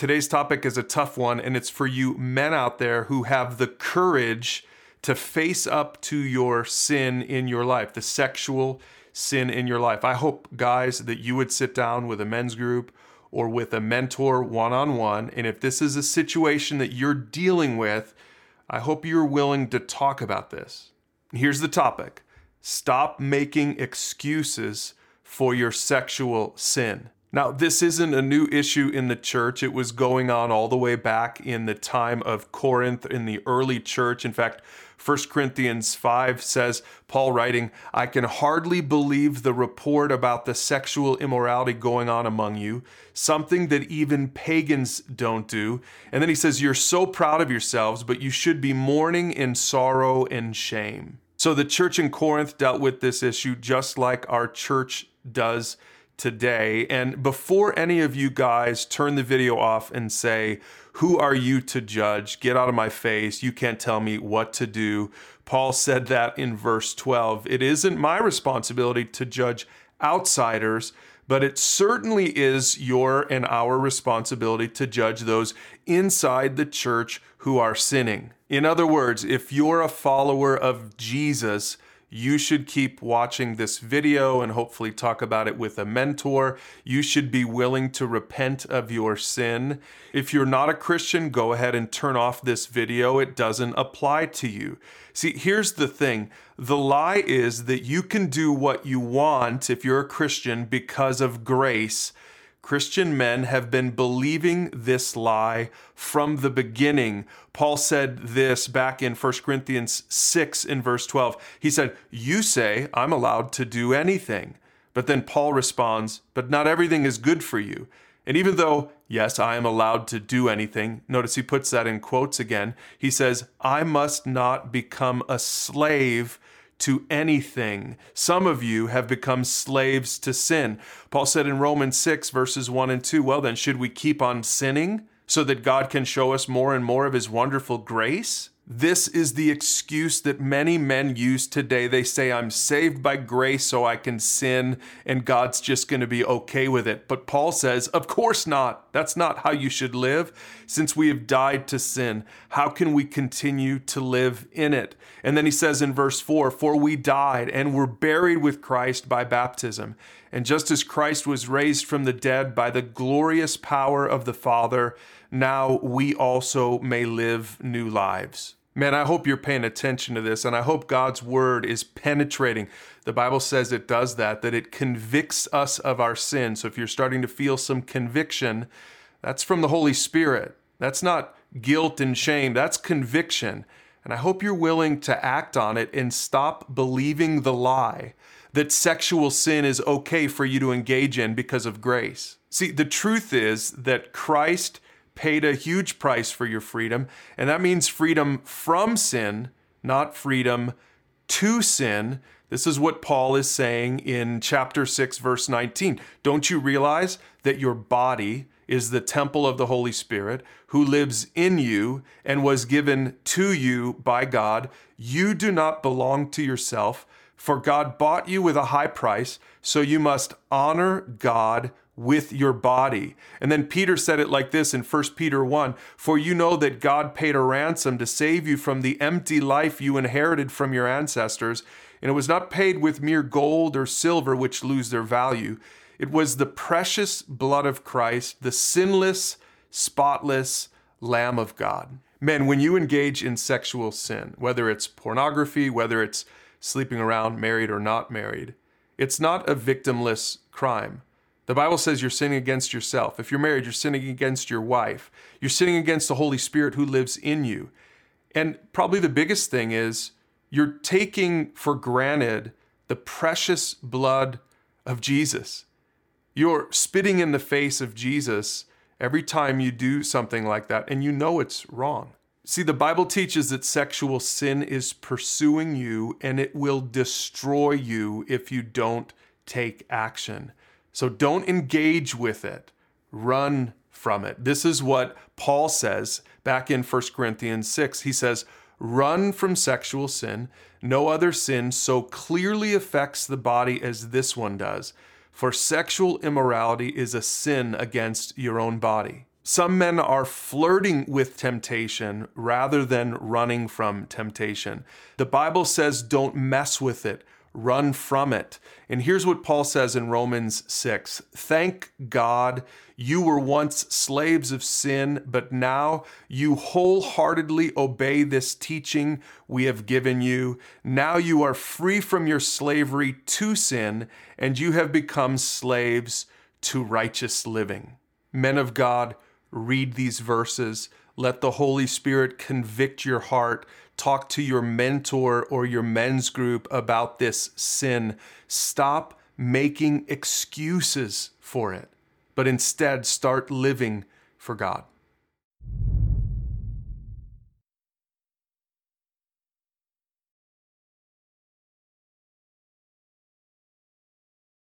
Today's topic is a tough one, and it's for you men out there who have the courage to face up to your sin in your life, the sexual sin in your life. I hope, guys, that you would sit down with a men's group or with a mentor one-on-one, and if this is a situation that you're dealing with, I hope you're willing to talk about this. Here's the topic. Stop making excuses for your sexual sin. Now, this isn't a new issue in the church. It was going on all the way back in the time of Corinth in the early church. In fact, 1 Corinthians 5 says, Paul writing, I can hardly believe the report about the sexual immorality going on among you, something that even pagans don't do. And then he says, you're so proud of yourselves, but you should be mourning in sorrow and shame. So the church in Corinth dealt with this issue just like our church does today. And before any of you guys turn the video off and say, who are you to judge? Get out of my face. You can't tell me what to do. Paul said that in verse 12. It isn't my responsibility to judge outsiders, but it certainly is your and our responsibility to judge those inside the church who are sinning. In other words, if you're a follower of Jesus, you should keep watching this video and hopefully talk about it with a mentor. You should be willing to repent of your sin. If you're not a Christian, go ahead and turn off this video. It doesn't apply to you. See, here's the thing. The lie is that you can do what you want if you're a Christian because of grace. Christian men have been believing this lie from the beginning. Paul said this back in 1 Corinthians 6 in verse 12. He said, you say I'm allowed to do anything. But then Paul responds, but not everything is good for you. And even though, yes, I am allowed to do anything, notice he puts that in quotes again. He says, I must not become a slave to anything. Some of you have become slaves to sin. Paul said in Romans 6 verses 1 and 2, well then, should we keep on sinning so that God can show us more and more of his wonderful grace? This is the excuse that many men use today. They say, I'm saved by grace so I can sin and God's just going to be okay with it. But Paul says, of course not. That's not how you should live. Since we have died to sin, how can we continue to live in it? And then he says in verse 4, for we died and were buried with Christ by baptism. And just as Christ was raised from the dead by the glorious power of the Father, now we also may live new lives. Man, I hope you're paying attention to this, and I hope God's word is penetrating. The Bible says it does that it convicts us of our sin. So if you're starting to feel some conviction, that's from the Holy Spirit. That's not guilt and shame, that's conviction. And I hope you're willing to act on it and stop believing the lie that sexual sin is okay for you to engage in because of grace. See, the truth is that Christ paid a huge price for your freedom, and that means freedom from sin, not freedom to sin. This is what Paul is saying in chapter 6, verse 19. Don't you realize that your body is the temple of the Holy Spirit who lives in you and was given to you by God? You do not belong to yourself, for God bought you with a high price, so you must honor God with your body. And then Peter said it like this in 1 Peter 1, for you know that God paid a ransom to save you from the empty life you inherited from your ancestors, and it was not paid with mere gold or silver, which lose their value. It was the precious blood of Christ, the sinless, spotless Lamb of God. Men, when you engage in sexual sin, whether it's pornography, whether it's sleeping around, married or not married, it's not a victimless crime. The Bible says you're sinning against yourself. If you're married, you're sinning against your wife. You're sinning against the Holy Spirit who lives in you. And probably the biggest thing is you're taking for granted the precious blood of Jesus. You're spitting in the face of Jesus every time you do something like that, and you know it's wrong. See, the Bible teaches that sexual sin is pursuing you and it will destroy you if you don't take action. So don't engage with it. Run from it. This is what Paul says back in 1 Corinthians 6. He says, run from sexual sin. No other sin so clearly affects the body as this one does. For sexual immorality is a sin against your own body. Some men are flirting with temptation rather than running from temptation. The Bible says, don't mess with it, run from it. And here's what Paul says in Romans 6. Thank God you were once slaves of sin, but now you wholeheartedly obey this teaching we have given you. Now you are free from your slavery to sin, and you have become slaves to righteous living. Men of God, read these verses. Let the Holy Spirit convict your heart. Talk to your mentor or your men's group about this sin. Stop making excuses for it, but instead start living for God.